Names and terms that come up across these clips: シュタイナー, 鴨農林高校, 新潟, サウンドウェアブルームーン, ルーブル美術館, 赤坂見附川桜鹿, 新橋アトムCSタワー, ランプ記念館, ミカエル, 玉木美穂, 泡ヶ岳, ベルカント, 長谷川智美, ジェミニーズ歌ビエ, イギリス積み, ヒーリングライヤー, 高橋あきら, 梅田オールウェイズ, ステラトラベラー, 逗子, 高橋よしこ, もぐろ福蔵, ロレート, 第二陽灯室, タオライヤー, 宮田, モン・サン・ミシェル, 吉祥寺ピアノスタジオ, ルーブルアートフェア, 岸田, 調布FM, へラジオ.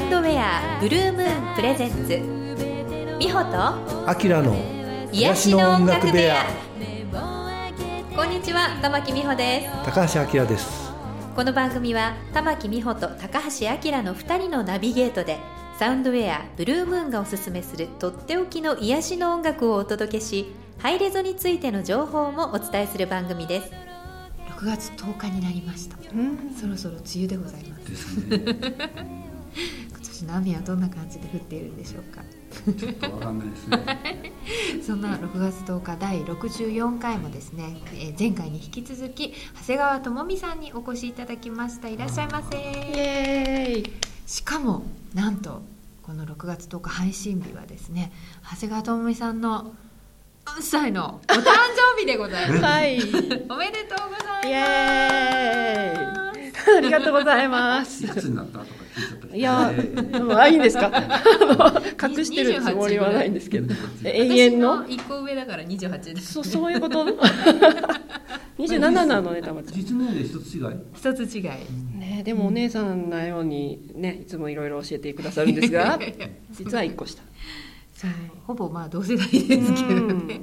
ンドウェアブルームーンプレゼンツ、美穂とあきらの癒しの音楽部屋。こんにちは、玉木美穂です。高橋あきらです。この番組は玉木美穂と高橋あきらの2人のナビゲートで、サウンドウェアブルームーンがおすすめするとっておきの癒しの音楽をお届けし、ハイレゾについての情報もお伝えする番組です。6月10日になりました。そろそろ梅雨でございますです、ね、今年の雨はどんな感じで降っているんでしょうか。ちょっとわかんないですね。そんな6月10日第64回もですね、前回に引き続き長谷川智美さんにお越しいただきました。いらっしゃいませ。イエーイ。しかもなんとこの6月10日配信日はですね、長谷川智美さんの4歳のお誕生日でございます。、はい、おめでとうございます。イエーイ。ありがとうございます。いつになったとか聞いちゃった。いや、いいんですか。隠してるつもりはないんですけど、永遠の私の1個上だから28です。そういうこと。27なのね、たまちゃん。実年齢一つ違い、ね、でもお姉さんのように、ね、いつもいろいろ教えてくださるんですが実は1個下。はい、ほぼまあ同世代ですけどね。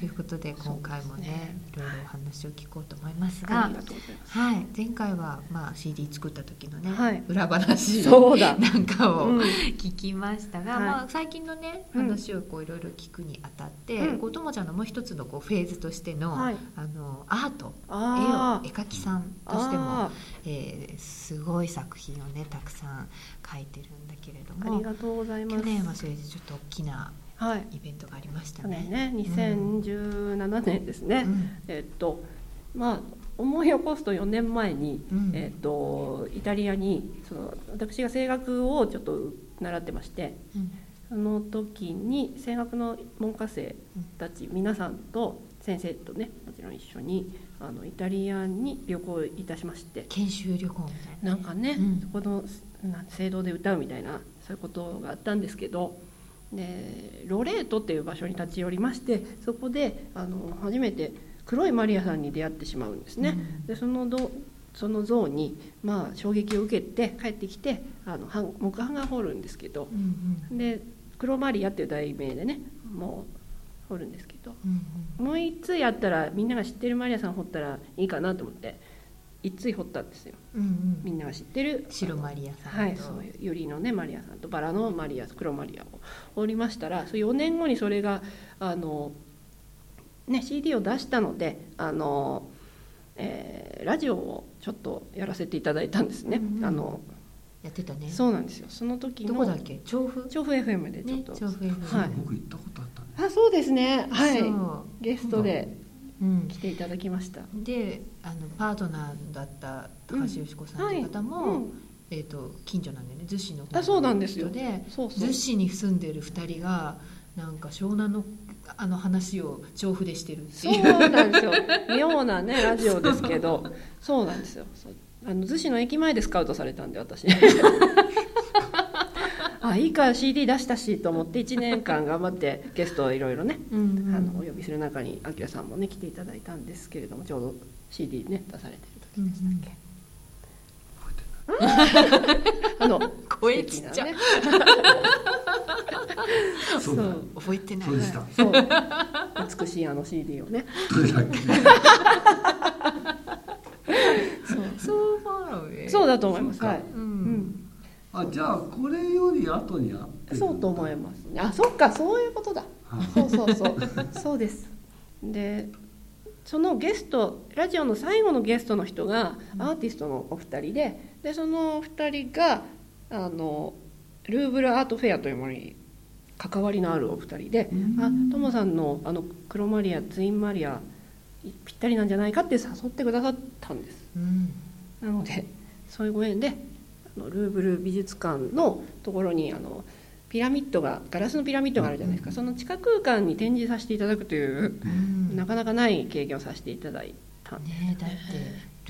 ということで今回も ね、いろいろお話を聞こうと思いますが、ありがとうございます。はい、前回はまあ CD 作った時のね、はい、裏話なんかを聞きましたが、まあ、最近のね話をこういろいろ聞くにあたって、ともちゃんのもう一つのこうフェーズとしての、アート、絵を描きさんとしても、すごい作品をねたくさん描いてるんだけれども、ありがとうございます。去年はそれでちょっと大きなイベントがありました ね、2017年ですね、まあ、思い起こすと4年前に、イタリアにその私が声楽をちょっと習ってまして、その時に声楽の門下生たち、皆さんと先生とね、もちろん一緒にイタリアに旅行いたしまして、研修旅行みたいな、なんかね、そこの聖堂で歌うみたいな、そういうことがあったんですけど、でロレートっていう場所に立ち寄りまして、そこで初めて黒いマリアさんに出会ってしまうんですね、でその像に、まあ、衝撃を受けて帰ってきて木版画彫るんですけど、で黒マリアっていう題名でねもう彫るんですけど、もう1通やったらみんなが知ってるマリアさん彫ったらいいかなと思って1通彫ったんですよ、みんなが知ってる白マリアさんと、はい、そういうユリの、ね、マリアさんとバラのマリア、黒マリアを彫りましたら、そう4年後にそれがね、CD を出したのでラジオをちょっとやらせていただいたんですね、やってたね。そうなんですよ。その時のどこだっけ、調布 FM でちょっと、ね、調布 FM、はい、僕行ったことあったね。あ、そうですね、はい、ゲストで来ていただきました、でパートナーだった高橋よしこさんという方も、近所なんでね、逗子の方の人で、そうなんですよ、逗子に住んでる2人がなんか湘南の話を調布でしてるっていう。そうなんですよ。妙なねラジオですけど、そうなんですよ。逗子の駅前でスカウトされたんで私。あ、いいか CD 出したしと思って1年間頑張ってゲストをいろいろねお呼びする中にあきらさんもね来ていただいたんですけれども、ちょうど CD ね出されてる時でしたっけ。声ちっちゃ、ね、そう覚えてない。そうでした。そう美しいCD をね。そうだと思います。はい、あ、じゃあこれより後にあってそうと思いますね。あ、そっか、そういうことだ。そうです。でそのゲスト、ラジオの最後のゲストの人がアーティストのお二人で、そのお二人がルーブルアートフェアというものに関わりのあるお二人で、トモさんの黒マリア、ツインマリアぴったりなんじゃないかって誘ってくださったんです、なのでそういうご縁でルーブル美術館のところにピラミッドが、ガラスのピラミッドがあるじゃないですか、その地下空間に展示させていただくという、なかなかない経験をさせていただいたんですね。だって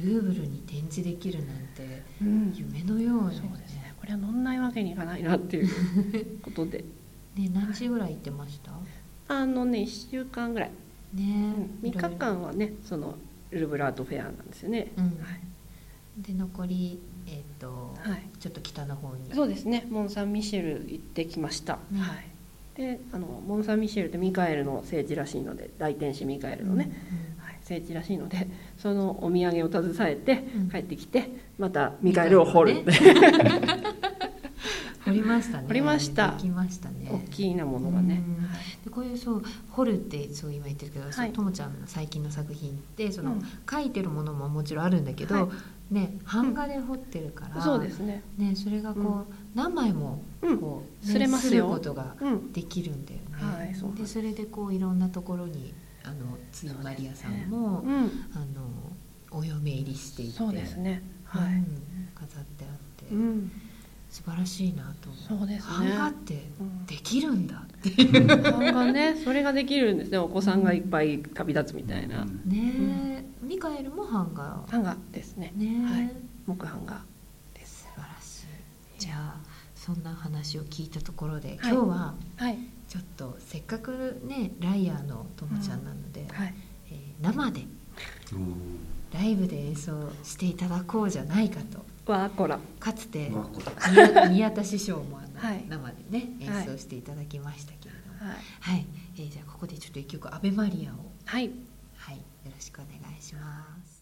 ルーブルに展示できるなんて夢のような、そうですね、これは乗んないわけにいかないなっていうことでね、何日ぐらい行ってました？1週間ぐらい、3日間はね、そのルーブルアートフェアなんですよね、で残り、はい、ちょっと北の方にそうですねモン・サン・ミシェル行ってきました、ねはい、でモン・サン・ミシェルってミカエルの聖地らしいので大天使ミカエルのね、うんはい、聖地らしいのでそのお土産を携えて帰ってきて、うん、またミカエルを掘るって、ね、掘りましたね掘りましたできましたね大きなものがね、うんでこういうそう掘るってそう今言ってるけど、はい、ともちゃんの最近の作品ってその、うん、書いてるものももちろんあるんだけど、はいね、版画で彫ってるから、うん そうですねね、それがこう、うん、何枚もこう、うんね、することができるんだよね、うんはい、そうでそれでこういろんなところにツインマリアさんも、ねうん、お嫁入りしていてそうですね、はいうん、飾ってあって、うん、素晴らしいなと思う、そうですね、版画ってできるんだっていう、うん、版画ねそれができるんですねお子さんがいっぱい旅立つみたいな、うん、ねえ、うんミカエルも版画ですね。ねはい、木版画です。素晴らしい。じゃあそんな話を聞いたところで、はい、今日はちょっとせっかくねライアーのともちゃんなので、うんはい生でライブで演奏していただこうじゃないかと。わあこら。かつて宮田師匠もはい、生でね演奏していただきましたけれども、はい、はいじゃあここでちょっと一曲アベマリアを。はい。はい、よろしくお願いします。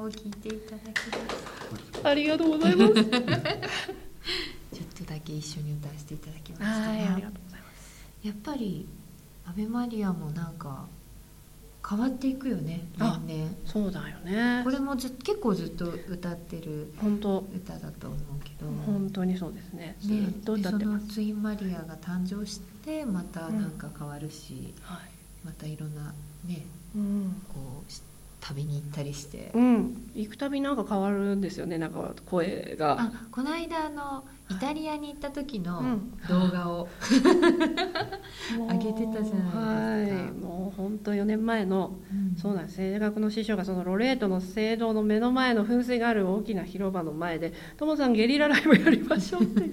歌を聴いていただきます。ありがとうございます。ちょっとだけ一緒に歌わせていただきました。はい、ありがとうございます。やっぱりアベマリアもなんか変わっていくよね。年々。そうだよね。これも結構ずっと歌ってる歌だと思うけど。本当にそうですね。ずっと歌ってます。そのツインマリアが誕生してまたなんか変わるし、うん、はい、またいろんなね、うん、こう旅に行ったりして、うん、行くたびなんか変わるんですよね。なんか声が、あ、この間のイタリアに行った時の動画を、うん、上げてたじゃないですか。はい、もう本当4年前の、うん、そうなんです。声楽の師匠がそのロレートの聖堂の目の前の噴水がある大きな広場の前で、ともさんゲリラライブやりましょうって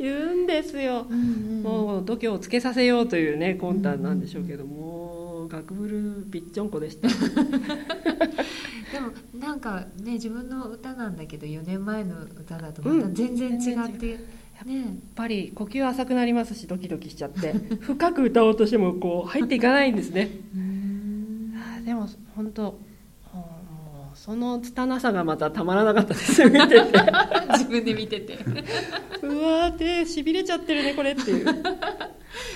言うんですよ。うんうん、もう度胸をつけさせようというね魂胆なんでしょうけども。うんうん、ガクブルびっちょんこでしたでもなんかね、自分の歌なんだけど4年前の歌だとまた全然違って、うん、やっぱり呼吸浅くなりますし、ドキドキしちゃって深く歌おうとしてもこう入っていかないんですねでも本当その拙さがまたたまらなかったですよ、見てて自分で見ててうわーって痺れちゃってるねこれっていう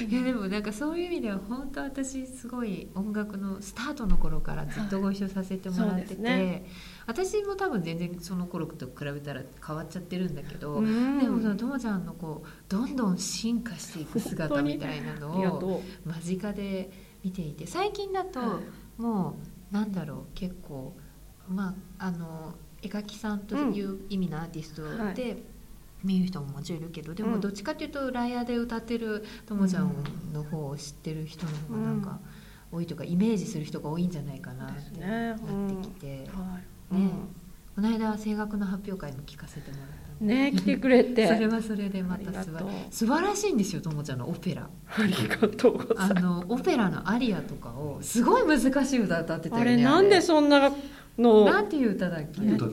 いやでもなんかそういう意味では本当私すごい音楽のスタートの頃からずっとご一緒させてもらってて、ね、私も多分全然その頃と比べたら変わっちゃってるんだけど、うん、でもそのともちゃんのこうどんどん進化していく姿みたいなのを間近で見ていて、最近だともうなんだろう、結構まあ絵描きさんという意味のアーティストで、うん、はい、見る人ももちろんいるけど、でもどっちかというと裏屋で歌ってるともちゃんの方を知ってる人の方がなんか多いとか、イメージする人が多いんじゃないかなってなってきて、ね、うん、はい、この間声楽の発表会も聞かせてもらったね、来てくれてそれはそれでまた素晴らしいんですよ、ともちゃんのオペラ。ありがとうございます。オペラのアリアとかをすごい難しい歌歌ってたよね。あれなんでそんなの、なんていう歌だっけ、なんだ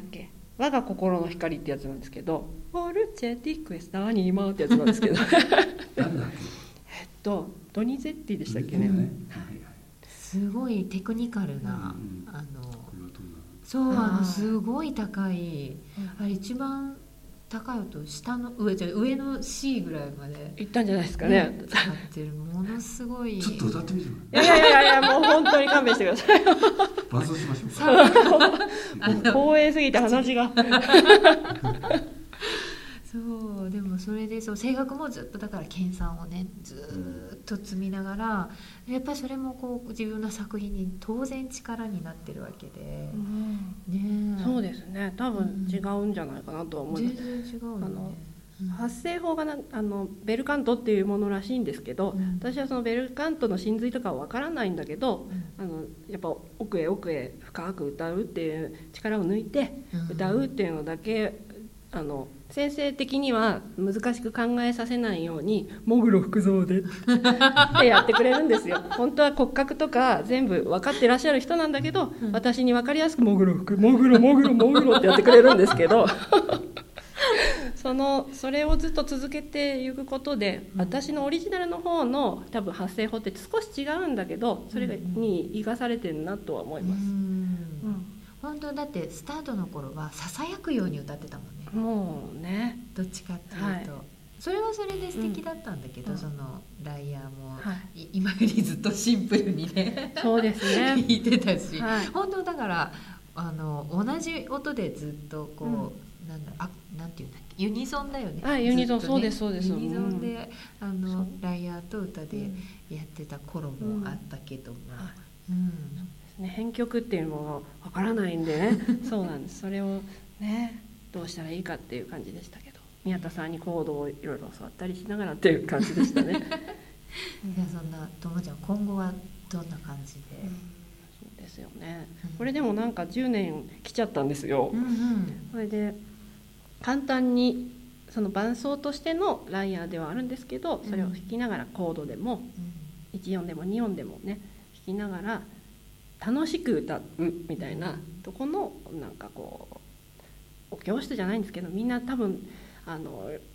っけ、我が心の光ってやつなんですけど、ボルチェディクエスターニーマーってやつなんですけどなんだっけ、ドニゼッティでしたっけね、はいはい、すごいテクニカルな、うん、そうすごい高い、あれ一番高い音、下の上の C ぐらいまでいったんじゃないですかね、歌ってる、ものすごいちょっと歌ってみてもらう、いやもう本当に勘弁してください伴奏しましょうか光栄すぎて話がそう、でもそれでそう、声楽もずっとだから研鑽をねずっと積みながら、やっぱりそれもこう自分の作品に当然力になってるわけで、うん、ね、そうですね、多分違うんじゃないかなとは思います、全然違うね、発声法がベルカントっていうものらしいんですけど、うん、私はそのベルカントの真髄とかはわからないんだけど、うん、やっぱ奥へ奥へ深く歌うっていう力を抜いて歌うっていうのだけ、うん、先生的には難しく考えさせないようにもぐろ福蔵でってやってくれるんですよ本当は骨格とか全部分かってらっしゃる人なんだけど、うん、私に分かりやすくもぐろってやってくれるんですけどそれをずっと続けていくことで、私のオリジナルの方の多分発声法って少し違うんだけど、それに生かされてるなとは思います。本当だってスタートの頃はささやくように歌ってたもんね。もうね、どっちかっていうと、はい、それはそれで素敵だったんだけど、うん、そのライアーも、はい、今よりずっとシンプルにね、そうですね弾いてたし、はい、本当だから同じ音でずっとこう、うん、なんていうんだっけ、ユニゾンだよね。あ、ユニゾン、ね、そうですユニゾンで、うん、ライアーと歌でやってた頃もあったけども、うん、うん、ね、編曲っていうのもわからないんでねそうなんです、それをねどうしたらいいかっていう感じでしたけど、宮田さんにコードをいろいろ教わったりしながらっていう感じでしたねじゃあそんなともちゃん今後はどんな感じで、うん、そうですよね、うん、これでもなんか10年来ちゃったんですよ、うんうん、それで簡単にその伴奏としてのライアーではあるんですけど、それを弾きながらコードでも、うん、1音でも2音でもね弾きながら楽しく歌うみたいなとこのなんかこうお教室じゃないんですけど、みんな多分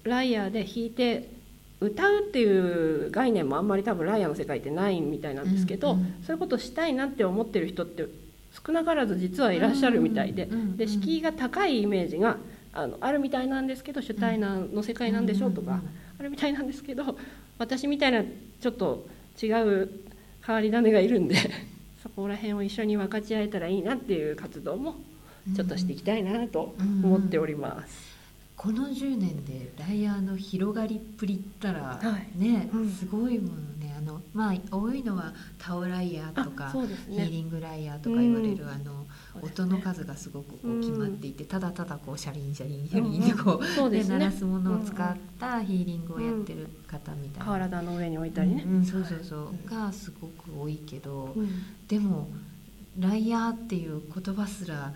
ライアーで弾いて歌うっていう概念もあんまり多分ライアーの世界ってないみたいなんですけど、うんうん、そういうことをしたいなって思ってる人って少なからず実はいらっしゃるみたいで、で敷居が高いイメージがあるみたいなんですけど、シュタイナーの世界なんでしょうとかあるみたいなんですけど、私みたいなちょっと違う変わり種がいるんでそこら辺を一緒に分かち合えたらいいなっていう活動もちょっとしていきたいなと思っております。この10年でライヤーの広がりっぷりったら、ね、すごいものね。まあ、多いのはタオライヤーとか、ね、ヒーリングライヤーとか言われる、音の数がすごくこう決まっていて、ただただこうシャリンシャリンシャリンってこう、ね、鳴らすものを使ったヒーリングをやってる方みたいな、体の上に置いたりね、そうそうそうがすごく多いけど、でもライヤーっていう言葉すら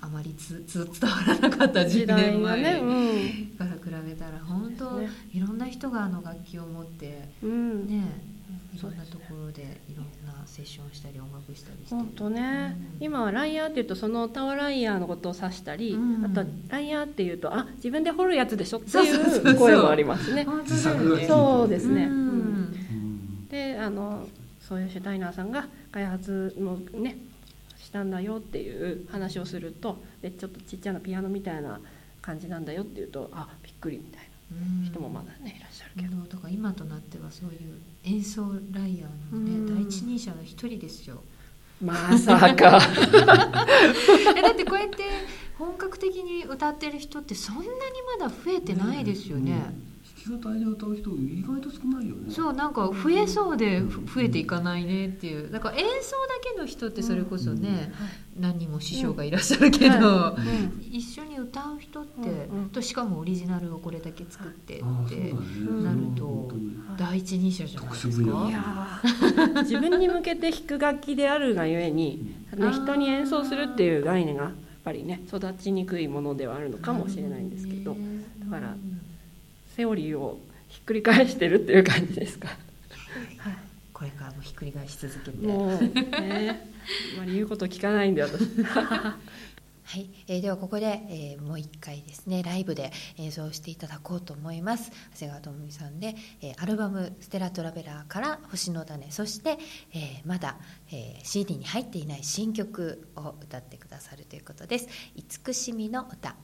あまり伝わらなかった10年前から比べたら、本当いろんな人が楽器を持ってね、いろんなところでいろんなセッションしたり音楽したりしてる。本当ね、今はライヤーっていうとそのタワーライヤーのことを指したり、あとライヤーっていうと自分で彫るやつでしょっていう声もありますね。自作楽器。そうですね。で、そういうシュタイナーさんが開発のねしたんだよっていう話をすると、でちょっとちっちゃなピアノみたいな感じなんだよっていうと、あ、びっくりみたいな人もまだねいらっしゃるけど、だから今となってはそういう演奏ライヤーのね第一人者の一人ですよ。まさかだってこうやって本格的に歌ってる人ってそんなにまだ増えてないですよね。弾き語りで歌う人意外と少ないよね。そう、なんか増えそうで増えていかないねっていう。だから演奏だけの人ってそれこそね、何人も師匠がいらっしゃるけど、一緒に歌う人って、としかもオリジナルをこれだけ作ってってなると第一人者じゃないですか。いや自分に向けて弾く楽器であるがゆえに、人に演奏するっていう概念がやっぱりね育ちにくいものではあるのかもしれないんですけど、だからセオリーをひっくり返してるっていう感じですか。はい、これからもひっくり返し続けて、もうね、あまり言うこと聞かないんで私。はい、ではここで、もう一回ですねライブで演奏していただこうと思います。長谷川智美さんで、アルバムステラトラベラーから星の種、そして、まだ、CD に入っていない新曲を歌ってくださるということです。慈しみの歌。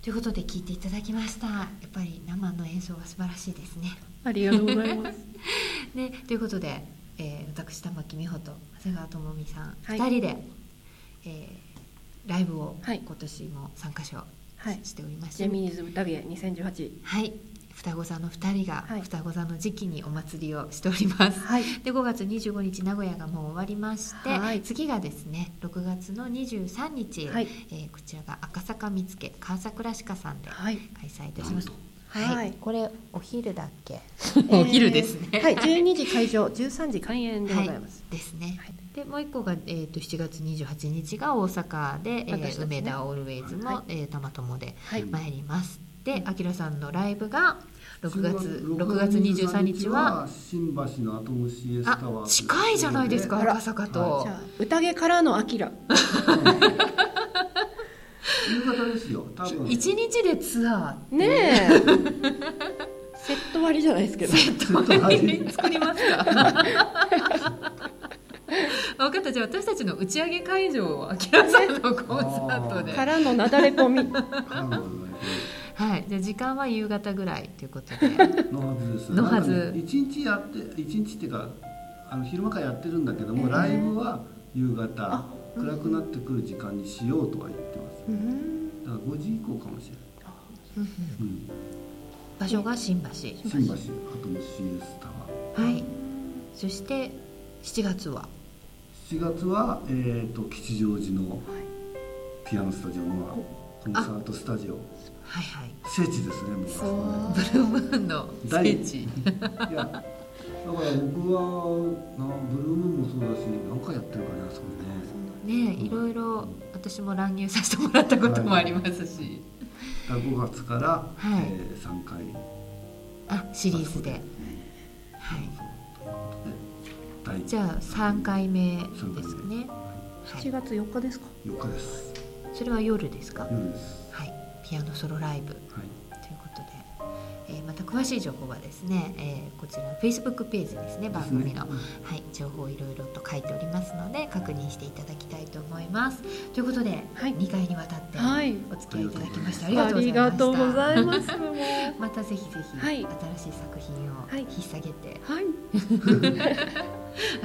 ということで聞いていただきました。やっぱり生の演奏は素晴らしいですね。ありがとうございます、ね、ということで、私玉木美穂と長谷川智美さん、はい、2人で、ライブを今年も3カ所しておりまして、はいはい、ジェミニーズ歌ビエ2018、はい、双子座の2人が双子座の時期にお祭りをしております、はい、で5月25日名古屋がもう終わりまして、はい、次がですね6月の23日、はい、こちらが赤坂見附川桜鹿さんで開催いたします、はいはいはい、これお昼だっけお昼ですね、はい、12時開場13時開演でございます、はい、ですね、はい、でもう1個が、7月28日が大阪で、ね、梅田オールウェイズの、はい、たまともで参ります、はい、であきらさんのライブが6月23日は新橋のアトムCSタワー、あ、近いじゃないですか、赤坂と、はい、宴からのあきら夕方ですよ、多分1日でツアーねえセット割りじゃないですけど、セット割り作りますか分かった、じゃあ私たちの打ち上げ会場をあきらさんのコンサートでからのなだれ込みはい、じゃあ時間は夕方ぐらいということでのはずです、ね、のはず1日やって1日っていうか昼間からやってるんだけども、ライブは夕方、暗くなってくる時間にしようとは言ってます、だから5時以降かもしれない。場所が新橋、あと CS タワー。はい。そして7月は、吉祥寺のピアノスタジオのコンサートスタジオ、はいはい、聖地ですね、もうそうブルームーンの聖地。いや、だから僕はブルームーンもそうだし、何回やってるかね、あそこね。ね、いろいろ私も乱入させてもらったこともありますし。はい5月から、はい3回シリーズで、はいはい、じゃあ3回目ですね、はい、7月4日ですか。4日です。それは夜ですか。夜です、はい、ピアノソロライブ、はい、ということで、また詳しい情報はですね、こちらの Facebook ページですね、番組の、はい、情報をいろいろと書いておりますので確認していただきたいと思います。ということで、はい、2回にわたってお付き合いいただきました、はい、ありがとうございました。またぜひぜひ、はい、新しい作品を引っ提げて、はい、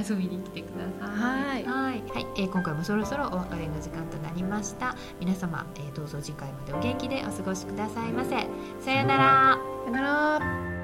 遊びに来てください。はい、はい。今回もそろそろお別れの時間となりました。皆様、どうぞ次回までお元気でお過ごしくださいませ。さよなら。